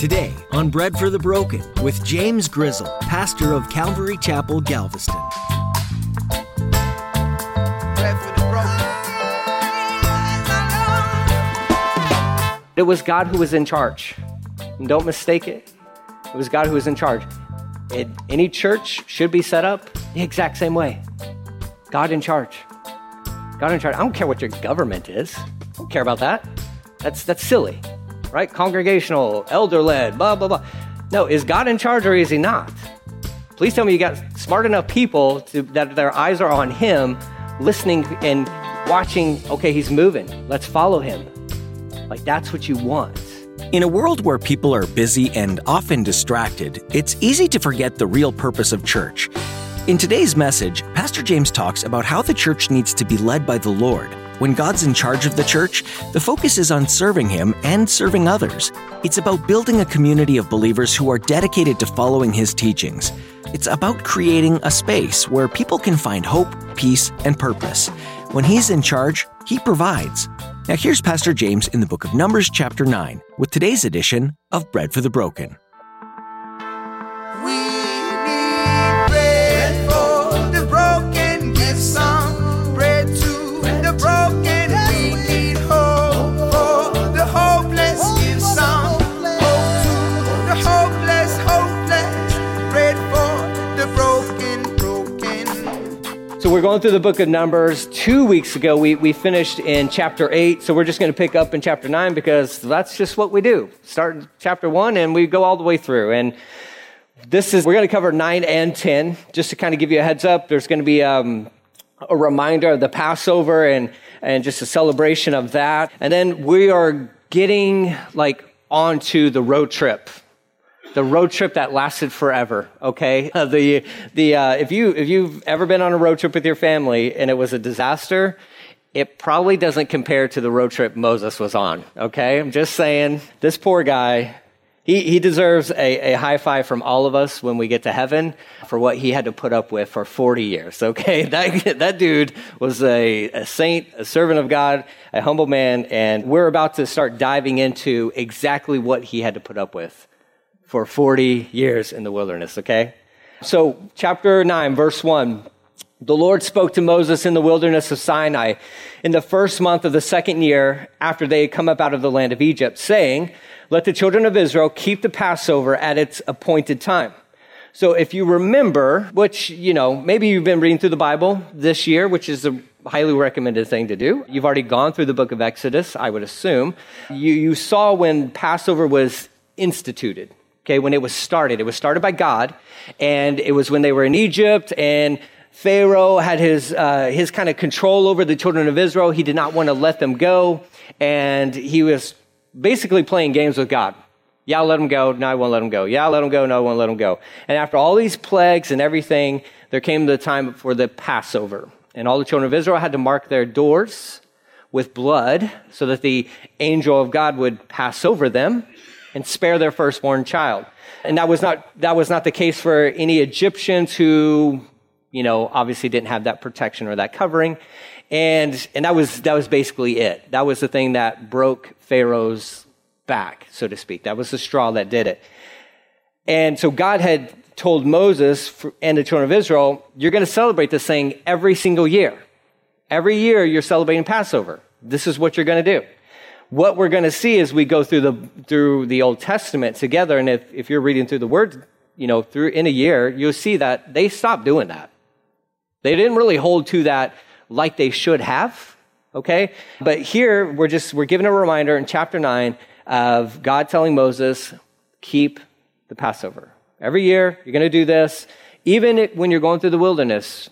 Today on Bread for the Broken with James Grizzle, pastor of Calvary Chapel, Galveston. Bread for the broken. It was God who was in charge. And don't mistake it. It was God who was in charge. Any church should be set up the exact same way. God in charge. God in charge. I don't care what your government is. I don't care about that. That's silly, right? Congregational, elder-led, blah, blah, blah. No, is God in charge or is he not? Please tell me you got smart enough people that their eyes are on him, listening and watching, okay, he's moving. Let's follow him. Like, that's what you want. In a world where people are busy and often distracted, it's easy to forget the real purpose of church. In today's message, Pastor James talks about how the church needs to be led by the Lord. When God's in charge of the church, the focus is on serving him and serving others. It's about building a community of believers who are dedicated to following his teachings. It's about creating a space where people can find hope, peace, and purpose. When he's in charge, he provides. Now here's Pastor James in the book of Numbers chapter 9 with today's edition of Bread for the Broken. We need bread for the broken. Give some bread to the broken. We need hope for the hopeless. Give some hope to the hopeless, hopeless. Bread for the broken, broken. So we're going through the book of Numbers. 2 weeks ago, we finished in chapter 8, so we're just going to pick up in chapter 9 because that's just what we do. Start chapter 1 and we go all the way through. And we're going to cover 9 and 10. Just to kind of give you a heads up, there's going to be a reminder of the Passover and just a celebration of that. And then we are getting onto the road trip. The road trip that lasted forever, okay? If you've ever been on a road trip with your family and it was a disaster, it probably doesn't compare to the road trip Moses was on, okay? I'm just saying, this poor guy, he deserves a high five from all of us when we get to heaven for what he had to put up with for 40 years, okay? That dude was a saint, a servant of God, a humble man, and we're about to start diving into exactly what he had to put up with for 40 years in the wilderness, okay? So chapter 9, verse 1, the Lord spoke to Moses in the wilderness of Sinai in the first month of the second year after they had come up out of the land of Egypt, saying, let the children of Israel keep the Passover at its appointed time. So if you remember, which, maybe you've been reading through the Bible this year, which is the highly recommended thing to do. You've already gone through the book of Exodus, I would assume. You saw when Passover was instituted. Okay, when it was started by God, and it was when they were in Egypt, and Pharaoh had his kind of control over the children of Israel. He did not want to let them go, and he was basically playing games with God. Yeah, I'll let them go. No, I won't let them go. Yeah, I'll let them go. No, I won't let them go. And after all these plagues and everything, there came the time for the Passover, and all the children of Israel had to mark their doors with blood so that the angel of God would pass over them and spare their firstborn child. And that was not the case for any Egyptians who, obviously didn't have that protection or that covering. And that was basically it. That was the thing that broke Pharaoh's back, so to speak. That was the straw that did it. And so God had told Moses and the children of Israel, you're going to celebrate this thing every single year. Every year you're celebrating Passover. This is what you're going to do. What we're going to see as we go through the Old Testament together, and if you're reading through the Word, through in a year, you'll see that they stopped doing that. They didn't really hold to that like they should have, okay? But here, we're given a reminder in chapter 9 of God telling Moses, keep the Passover. Every year, you're going to do this. Even when you're going through the wilderness,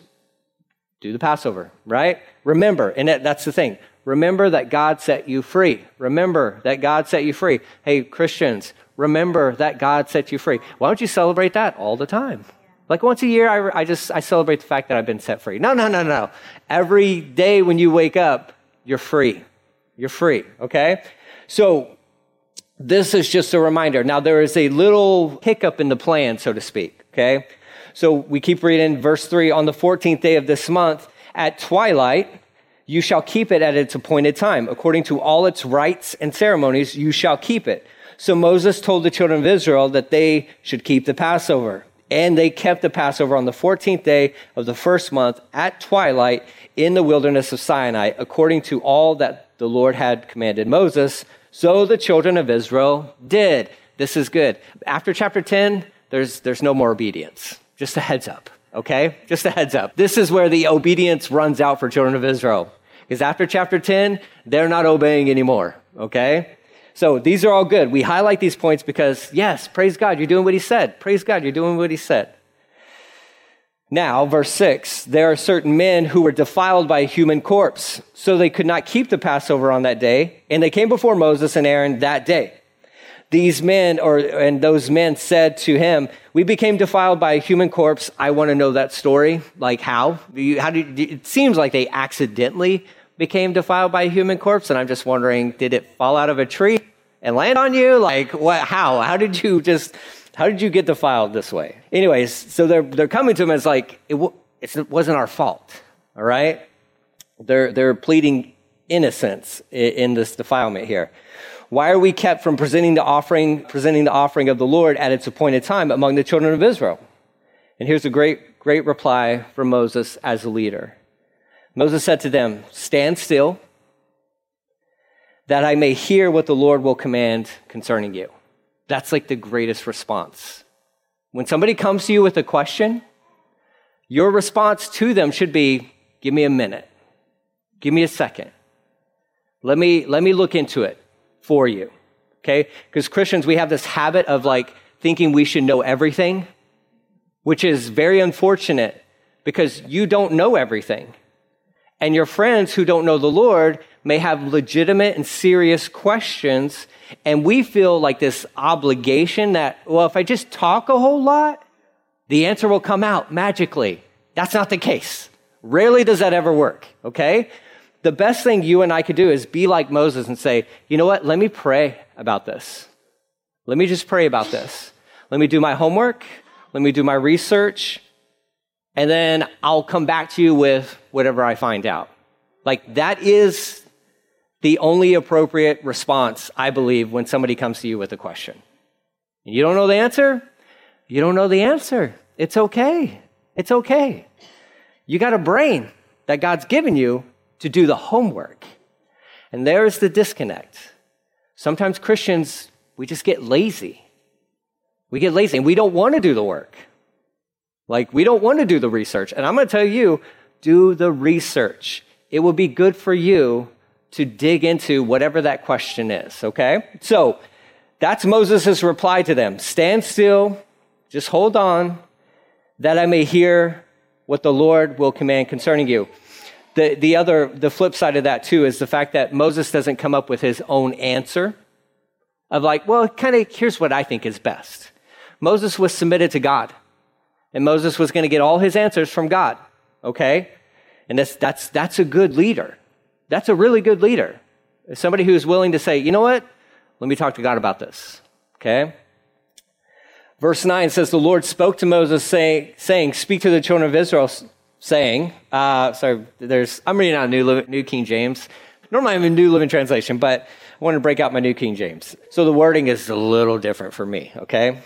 do the Passover, right? Remember, and that's the thing. Remember that God set you free. Remember that God set you free. Hey, Christians, remember that God set you free. Why don't you celebrate that all the time? Like once a year, I celebrate the fact that I've been set free. No. Every day when you wake up, you're free. You're free, okay? So this is just a reminder. Now, there is a little hiccup in the plan, so to speak, okay? So we keep reading verse 3, on the 14th day of this month at twilight, you shall keep it at its appointed time. According to all its rites and ceremonies, you shall keep it. So Moses told the children of Israel that they should keep the Passover. And they kept the Passover on the 14th day of the first month at twilight in the wilderness of Sinai, according to all that the Lord had commanded Moses. So the children of Israel did. This is good. After chapter 10, there's no more obedience. Just a heads up, okay? Just a heads up. This is where the obedience runs out for children of Israel. Because after chapter 10, they're not obeying anymore, okay? So these are all good. We highlight these points because, yes, praise God, you're doing what he said. Praise God, you're doing what he said. Now, verse 6, there are certain men who were defiled by a human corpse, so they could not keep the Passover on that day, and they came before Moses and Aaron that day. Those men said to him, "We became defiled by a human corpse." I want to know that story. Like how? It seems like they accidentally became defiled by a human corpse, and I'm just wondering, did it fall out of a tree and land on you? Like what? How? How did you get defiled this way? Anyways, so they're coming to him as like it wasn't our fault. All right, they're pleading innocence in this defilement here. Why are we kept from presenting the offering of the Lord at its appointed time among the children of Israel? And here's a great, great reply from Moses as a leader. Moses said to them, "Stand still, that I may hear what the Lord will command concerning you." That's like the greatest response. When somebody comes to you with a question, your response to them should be, "Give me a minute. Give me a second. Let me look into it for you," okay? Because Christians, we have this habit of like thinking we should know everything, which is very unfortunate because you don't know everything. And your friends who don't know the Lord may have legitimate and serious questions, and we feel like this obligation that, well, if I just talk a whole lot, the answer will come out magically. That's not the case. Rarely does that ever work, okay? The best thing you and I could do is be like Moses and say, "You know what? Let me pray about this. Let me just pray about this. Let me do my homework. Let me do my research. And then I'll come back to you with whatever I find out." Like that is the only appropriate response, I believe, when somebody comes to you with a question. And you don't know the answer? You don't know the answer. It's okay. It's okay. You got a brain that God's given you to do the homework. And there is the disconnect. Sometimes Christians, we just get lazy. We get lazy and we don't want to do the work. Like we don't want to do the research. And I'm going to tell you, do the research. It will be good for you to dig into whatever that question is, okay? So that's Moses' reply to them. "Stand still, just hold on, that I may hear what the Lord will command concerning you." The flip side of that too is the fact that Moses doesn't come up with his own answer of like, well, kind of here's what I think is best. Moses was submitted to God, and Moses was going to get all his answers from God, okay? And that's a good leader. That's a really good leader. Somebody who's willing to say, "You know what? Let me talk to God about this," okay? Verse 9 says, "The Lord spoke to Moses saying, speak to the children of Israel, saying," I'm reading out New King James. Normally I'm in New Living Translation, but I want to break out my New King James. So the wording is a little different for me, okay?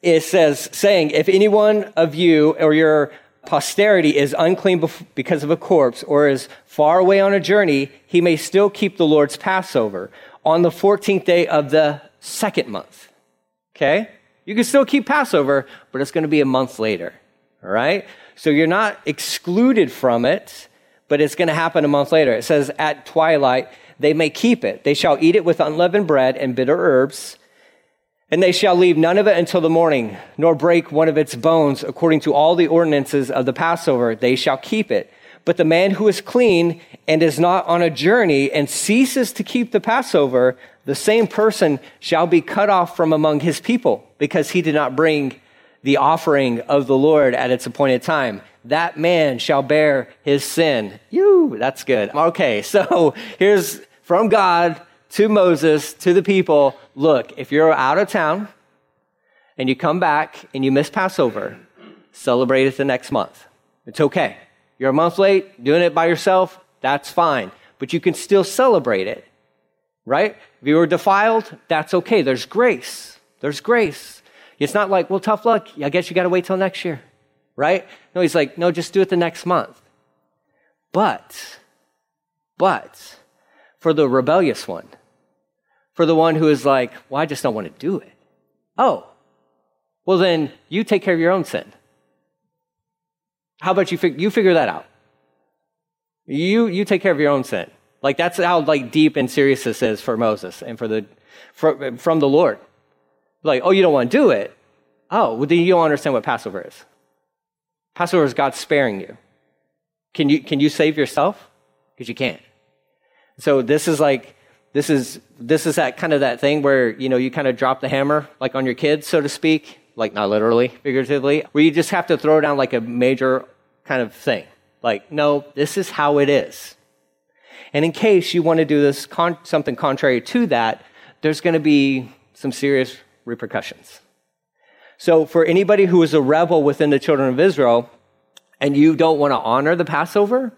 It says, "Saying, if any one of you or your posterity is unclean because of a corpse or is far away on a journey, he may still keep the Lord's Passover on the 14th day of the second month," okay? You can still keep Passover, but it's going to be a month later, all right? So you're not excluded from it, but it's going to happen a month later. It says, "At twilight, they may keep it. They shall eat it with unleavened bread and bitter herbs, and they shall leave none of it until the morning, nor break one of its bones. According to all the ordinances of the Passover, they shall keep it. But the man who is clean and is not on a journey and ceases to keep the Passover, the same person shall be cut off from among his people, because he did not bring the offering of the Lord at its appointed time. That man shall bear his sin." You, that's good. Okay, so here's from God to Moses, to the people. Look, if you're out of town and you come back and you miss Passover, celebrate it the next month. It's okay. You're a month late, doing it by yourself, that's fine. But you can still celebrate it, right? If you were defiled, that's okay. There's grace. There's grace. It's not like, well, tough luck. I guess you got to wait till next year, right? No, he's like, no, just do it the next month. But for the rebellious one, for the one who is like, well, I just don't want to do it. Oh, well, then you take care of your own sin. How about you figure that out? You take care of your own sin. Like, that's how, like, deep and serious this is for Moses and from the Lord. Like, oh, you don't want to do it? Oh, well, then you don't understand what Passover is. Passover is God sparing you. Can you save yourself? Because you can't. So this is that kind of that thing where, you know, you kind of drop the hammer, like, on your kids, so to speak, like, not literally, figuratively, where you just have to throw down, like, a major kind of thing. Like, no, this is how it is. And in case you want to do this something contrary to that, there's going to be some serious repercussions. So for anybody who is a rebel within the children of Israel, and you don't want to honor the Passover,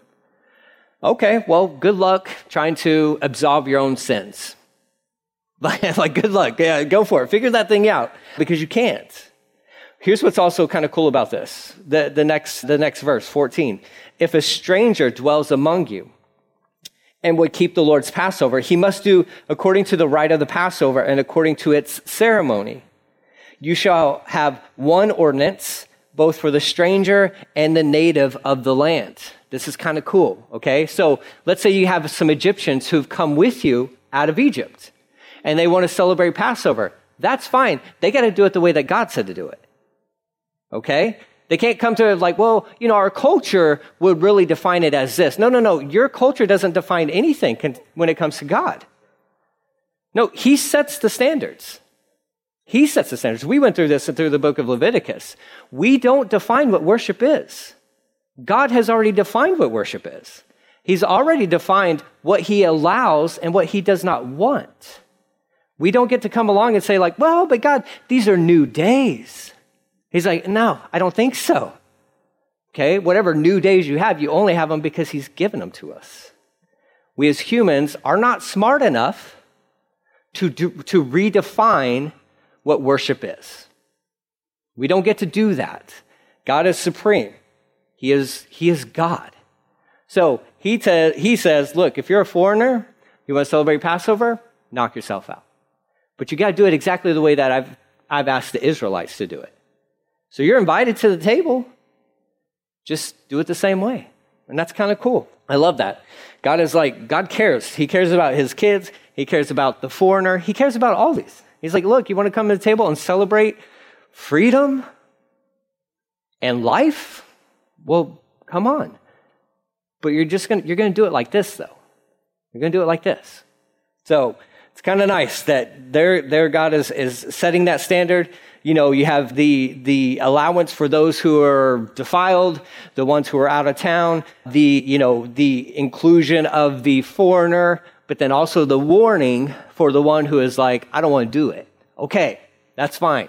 okay, well, good luck trying to absolve your own sins. Like, good luck. Yeah, go for it. Figure that thing out, because you can't. Here's what's also kind of cool about this. The next verse, 14. If a stranger dwells among you and would keep the Lord's Passover, he must do according to the rite of the Passover and according to its ceremony. You shall have one ordinance, both for the stranger and the native of the land. This is kind of cool, okay? So let's say you have some Egyptians who've come with you out of Egypt, and they want to celebrate Passover. That's fine. They got to do it the way that God said to do it. Okay? They can't come to it like, well, you know, our culture would really define it as this. No. Your culture doesn't define anything when it comes to God. No, he sets the standards. He sets the standards. We went through this through the book of Leviticus. We don't define what worship is. God has already defined what worship is. He's already defined what he allows and what he does not want. We don't get to come along and say like, well, but God, these are new days. He's like, no, I don't think so. Okay, whatever new days you have, you only have them because he's given them to us. We as humans are not smart enough to redefine what worship is. We don't get to do that. God is supreme. He is God. So he says, look, if you're a foreigner, you want to celebrate Passover, knock yourself out. But you got to do it exactly the way that I've asked the Israelites to do it. So you're invited to the table. Just do it the same way. And that's kind of cool. I love that. God is like, God cares. He cares about his kids. He cares about the foreigner. He cares about all these. He's like, look, you want to come to the table and celebrate freedom and life? Well, come on. But you're going to do it like this, though. You're going to do it like this. So it's kind of nice that their God is setting that standard. You know, you have the allowance for those who are defiled, the ones who are out of town, the inclusion of the foreigner, but then also the warning for the one who is like, I don't want to do it. Okay, that's fine.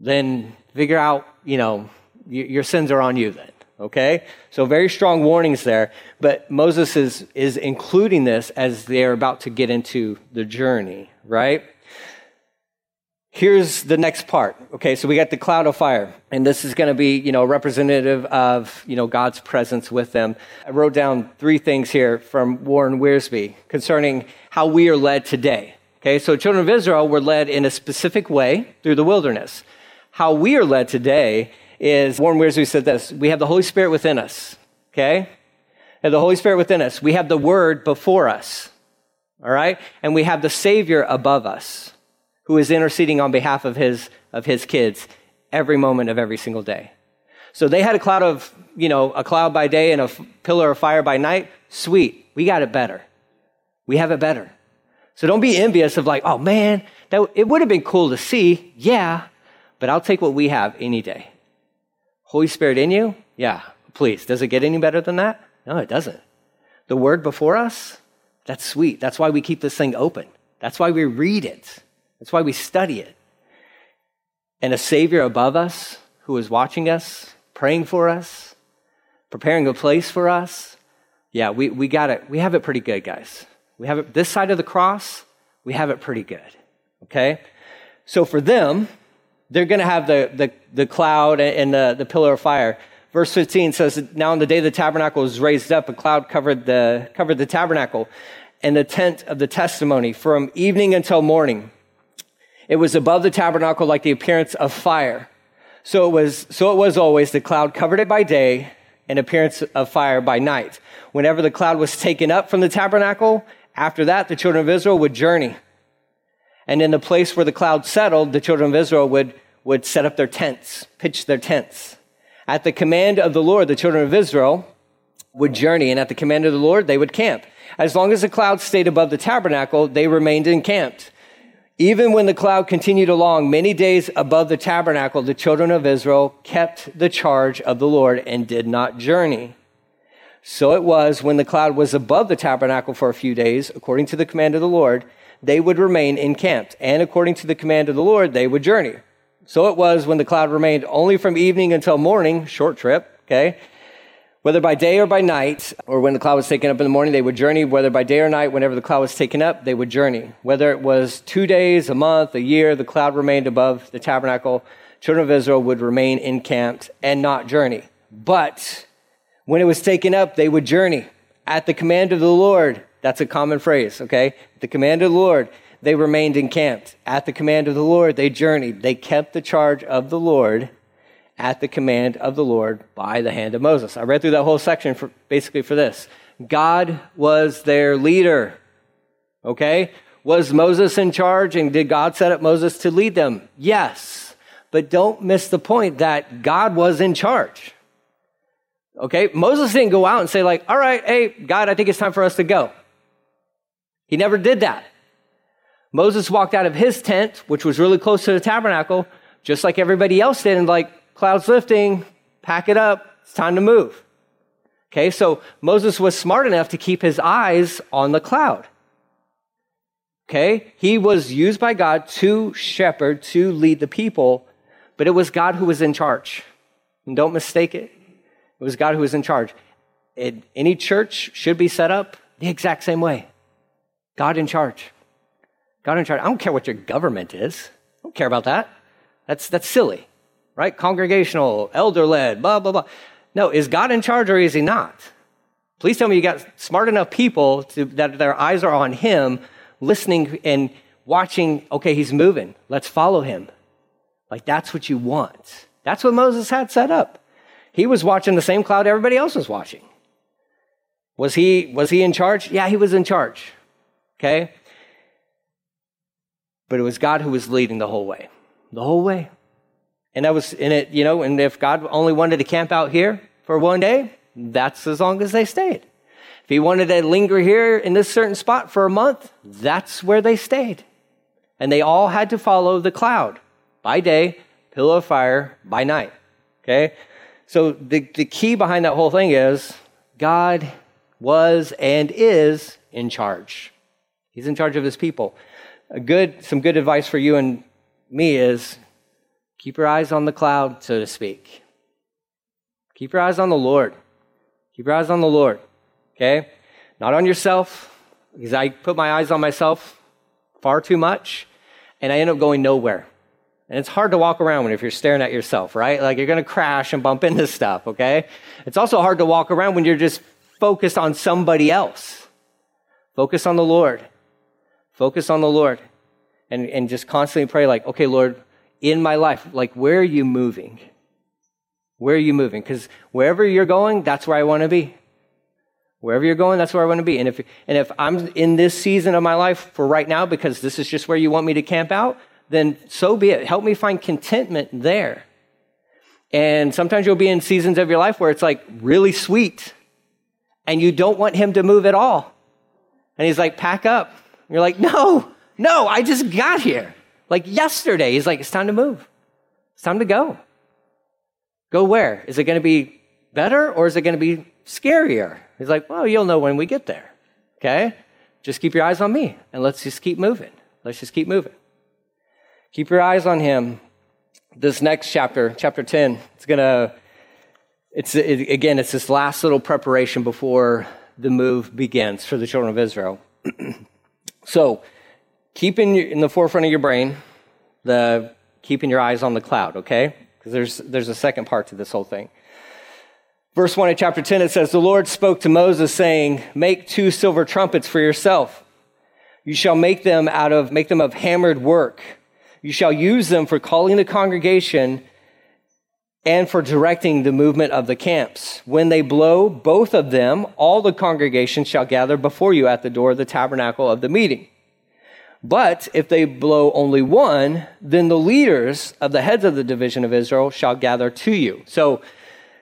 Then figure out, you know, your sins are on you then, okay? So very strong warnings there, but Moses is including this as they're about to get into the journey, right? Here's the next part. Okay, so we got the cloud of fire, and this is going to be, you know, representative of, you know, God's presence with them. I wrote down three things here from Warren Wiersbe concerning how we are led today. Okay, so children of Israel were led in a specific way through the wilderness. How we are led today is, Warren Wiersbe said this, we have the Holy Spirit within us, okay? And the Holy Spirit within us. We have the Word before us, all right? And we have the Savior above us, who is interceding on behalf of his kids every moment of every single day. So they had a cloud by day and a pillar of fire by night. Sweet, we got it better. We have it better. So don't be envious of like, oh man, it would have been cool to see, yeah, but I'll take what we have any day. Holy Spirit in you? Yeah, please. Does it get any better than that? No, it doesn't. The Word before us? That's sweet. That's why we keep this thing open. That's why we read it. That's why we study it. And a Savior above us who is watching us, praying for us, preparing a place for us. Yeah, we got it. We have it pretty good, guys. We have it this side of the cross, we have it pretty good, okay? So for them, they're going to have the cloud and the pillar of fire. Verse 15 says, now on the day the tabernacle was raised up, a cloud covered the tabernacle and the tent of the testimony from evening until morning. It was above the tabernacle like the appearance of fire. So it was always the cloud covered it by day, an appearance of fire by night. Whenever the cloud was taken up from the tabernacle, after that, the children of Israel would journey. And in the place where the cloud settled, the children of Israel would set up their tents, pitch their tents. At the command of the Lord, the children of Israel would journey. And at the command of the Lord, they would camp. As long as the cloud stayed above the tabernacle, they remained encamped. Even when the cloud continued along many days above the tabernacle, the children of Israel kept the charge of the Lord and did not journey. So it was when the cloud was above the tabernacle for a few days, according to the command of the Lord, they would remain encamped. And according to the command of the Lord, they would journey. So it was when the cloud remained only from evening until morning, short trip, okay? Whether by day or by night, or when the cloud was taken up in the morning, they would journey. Whether by day or night, whenever the cloud was taken up, they would journey. Whether it was 2 days, a month, a year, the cloud remained above the tabernacle. Children of Israel would remain encamped and not journey. But when it was taken up, they would journey. At the command of the Lord, that's a common phrase, okay? At the command of the Lord, they remained encamped. At the command of the Lord, they journeyed. They kept the charge of the Lord at the command of the Lord by the hand of Moses. I read through that whole section for this. God was their leader, okay? Was Moses in charge, and did God set up Moses to lead them? Yes, but don't miss the point that God was in charge, okay? Moses didn't go out and say like, all right, hey, God, I think it's time for us to go. He never did that. Moses walked out of his tent, which was really close to the tabernacle, just like everybody else did, and like, cloud's lifting, pack it up, it's time to move. Okay, so Moses was smart enough to keep his eyes on the cloud. Okay, he was used by God to shepherd, to lead the people, but it was God who was in charge. And don't mistake it. It was God who was in charge. Any church should be set up the exact same way. God in charge. God in charge. I don't care what your government is. I don't care about that. That's silly. Right? Congregational, elder-led, blah, blah, blah. No, is God in charge or is he not? Please tell me you got smart enough people that their eyes are on him, listening and watching, okay, he's moving. Let's follow him. Like, that's what you want. That's what Moses had set up. He was watching the same cloud everybody else was watching. Was he in charge? Yeah, he was in charge, okay? But it was God who was leading the whole way, the whole way. And that was in it, you know, and if God only wanted to camp out here for one day, that's as long as they stayed. If he wanted to linger here in this certain spot for a month, that's where they stayed. And they all had to follow the cloud by day, pillar of fire by night, okay? So the key behind that whole thing is God was and is in charge. He's in charge of his people. Some good advice for you and me is, keep your eyes on the cloud, so to speak. Keep your eyes on the Lord. Keep your eyes on the Lord, okay? Not on yourself, because I put my eyes on myself far too much, and I end up going nowhere. And it's hard to walk around when if you're staring at yourself, right? Like, you're going to crash and bump into stuff, okay? It's also hard to walk around when you're just focused on somebody else. Focus on the Lord. Focus on the Lord. And just constantly pray like, okay, Lord, in my life, like, where are you moving? Where are you moving? Because wherever you're going, that's where I want to be. Wherever you're going, that's where I want to be. And if I'm in this season of my life for right now, because this is just where you want me to camp out, then so be it. Help me find contentment there. And sometimes you'll be in seasons of your life where it's like really sweet and you don't want him to move at all. And he's like, pack up. And you're like, no, I just got here. Like yesterday, he's like, it's time to move. It's time to go. Go where? Is it going to be better or is it going to be scarier? He's like, well, you'll know when we get there, okay? Just keep your eyes on me and let's just keep moving. Let's just keep moving. Keep your eyes on him. This next chapter, chapter 10, it's this last little preparation before the move begins for the children of Israel. So, keeping in the forefront of your brain, the keeping your eyes on the cloud, okay? Because there's a second part to this whole thing. Verse 1 of chapter 10, it says, "The Lord spoke to Moses, saying, make 2 silver trumpets for yourself. You shall make them of hammered work. You shall use them for calling the congregation and for directing the movement of the camps. When they blow both of them, all the congregation shall gather before you at the door of the tabernacle of the meeting. But if they blow only one, then the leaders of the heads of the division of Israel shall gather to you." So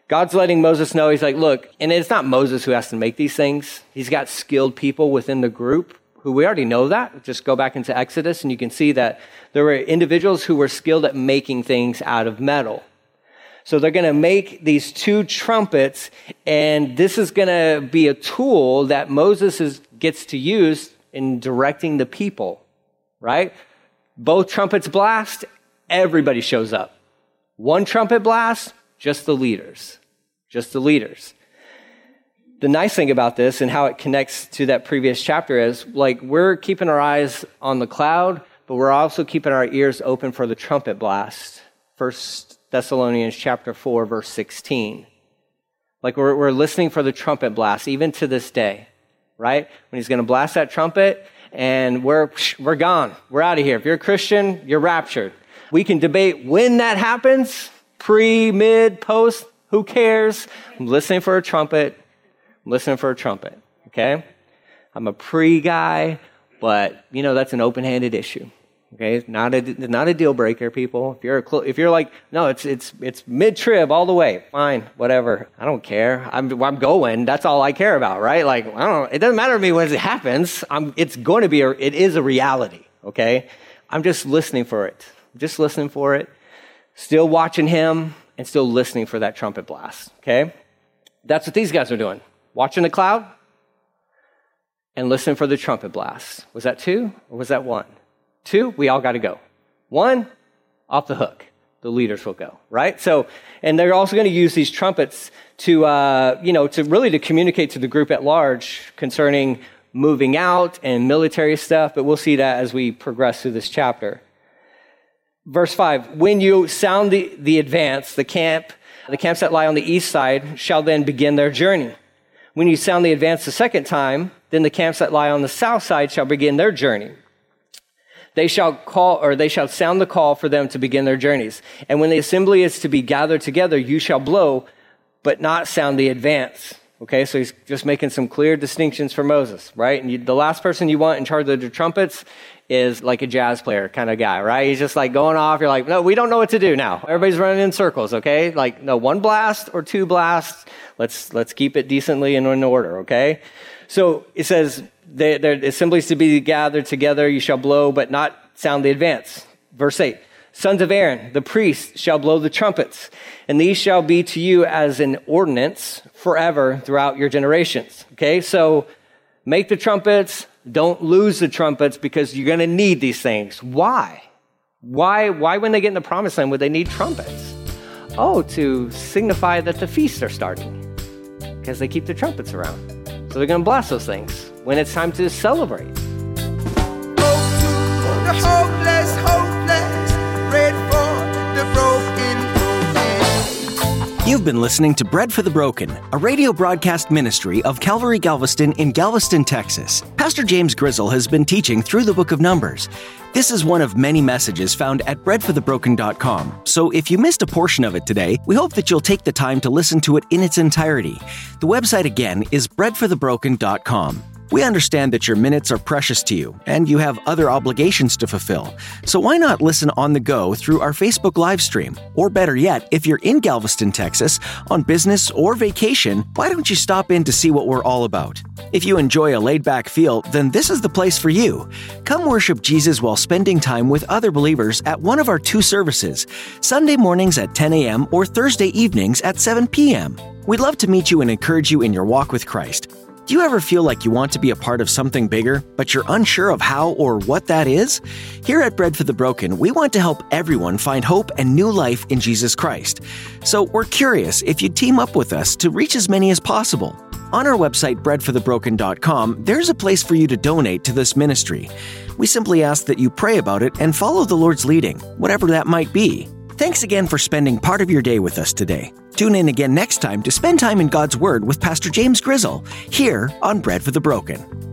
God's letting Moses know, he's like, look, and it's not Moses who has to make these things. He's got skilled people within the group who we already know that. Just go back into Exodus and you can see that there were individuals who were skilled at making things out of metal. So they're going to make these 2 trumpets, and this is going to be a tool that Moses gets to use in directing the people, right? Both trumpets blast, everybody shows up. One trumpet blast, just the leaders. The nice thing about this and how it connects to that previous chapter is, like, we're keeping our eyes on the cloud, but we're also keeping our ears open for the trumpet blast. 1 Thessalonians chapter 4, verse 16. Like, we're listening for the trumpet blast, even to this day, right? When he's going to blast that trumpet, and we're gone. We're out of here. If you're a Christian, you're raptured. We can debate when that happens, pre, mid, post, who cares? I'm listening for a trumpet, okay? I'm a pre guy, but, you know, that's an open-handed issue, okay? It's not a deal breaker, people. If you're like, no, it's mid-trib all the way, fine, whatever. I don't care. I'm going. That's all I care about, right? Like, I don't know. It doesn't matter to me when it happens. It is a reality, okay? I'm just listening for it. Still watching him and still listening for that trumpet blast, okay? That's what these guys are doing. Watching the cloud and listening for the trumpet blast. Was that 2 or was that 1? 2, we all got to go. 1, off the hook. The leaders will go, right? So, and they're also going to use these trumpets to communicate to the group at large concerning moving out and military stuff, but we'll see that as we progress through this chapter. Verse 5, when you sound the advance, the camps that lie on the east side shall then begin their journey. When you sound the advance the second time, then the camps that lie on the south side shall begin their journey. They shall sound the call for them to begin their journeys. And when the assembly is to be gathered together, you shall blow, but not sound the advance. Okay, so he's just making some clear distinctions for Moses, right? And the last person you want in charge of the trumpets is like a jazz player kind of guy, right? He's just like going off. You're like, no, we don't know what to do now. Everybody's running in circles, okay? Like, no, 1 blast or 2 blasts. Let's keep it decently and in order, okay? So it says, their assemblies to be gathered together, you shall blow, but not sound the advance. Verse 8. Sons of Aaron, the priests, shall blow the trumpets, and these shall be to you as an ordinance forever throughout your generations. Okay, so make the trumpets. Don't lose the trumpets because you're going to need these things. Why, when they get in the promised land, would they need trumpets? Oh, to signify that the feasts are starting because they keep the trumpets around. So they're going to blast those things when it's time to celebrate. You've been listening to Bread for the Broken, a radio broadcast ministry of Calvary Galveston in Galveston, Texas. Pastor James Grizzle has been teaching through the book of Numbers. This is one of many messages found at breadforthebroken.com. So if you missed a portion of it today, we hope that you'll take the time to listen to it in its entirety. The website again is breadforthebroken.com. We understand that your minutes are precious to you and you have other obligations to fulfill. So why not listen on the go through our Facebook live stream? Or better yet, if you're in Galveston, Texas, on business or vacation, why don't you stop in to see what we're all about? If you enjoy a laid-back feel, then this is the place for you. Come worship Jesus while spending time with other believers at one of our 2 services, Sunday mornings at 10 a.m. or Thursday evenings at 7 p.m. We'd love to meet you and encourage you in your walk with Christ. Do you ever feel like you want to be a part of something bigger, but you're unsure of how or what that is? Here at Bread for the Broken, we want to help everyone find hope and new life in Jesus Christ. So we're curious if you'd team up with us to reach as many as possible. On our website, breadforthebroken.com, there's a place for you to donate to this ministry. We simply ask that you pray about it and follow the Lord's leading, whatever that might be. Thanks again for spending part of your day with us today. Tune in again next time to spend time in God's Word with Pastor James Grizzle, here on Bread for the Broken.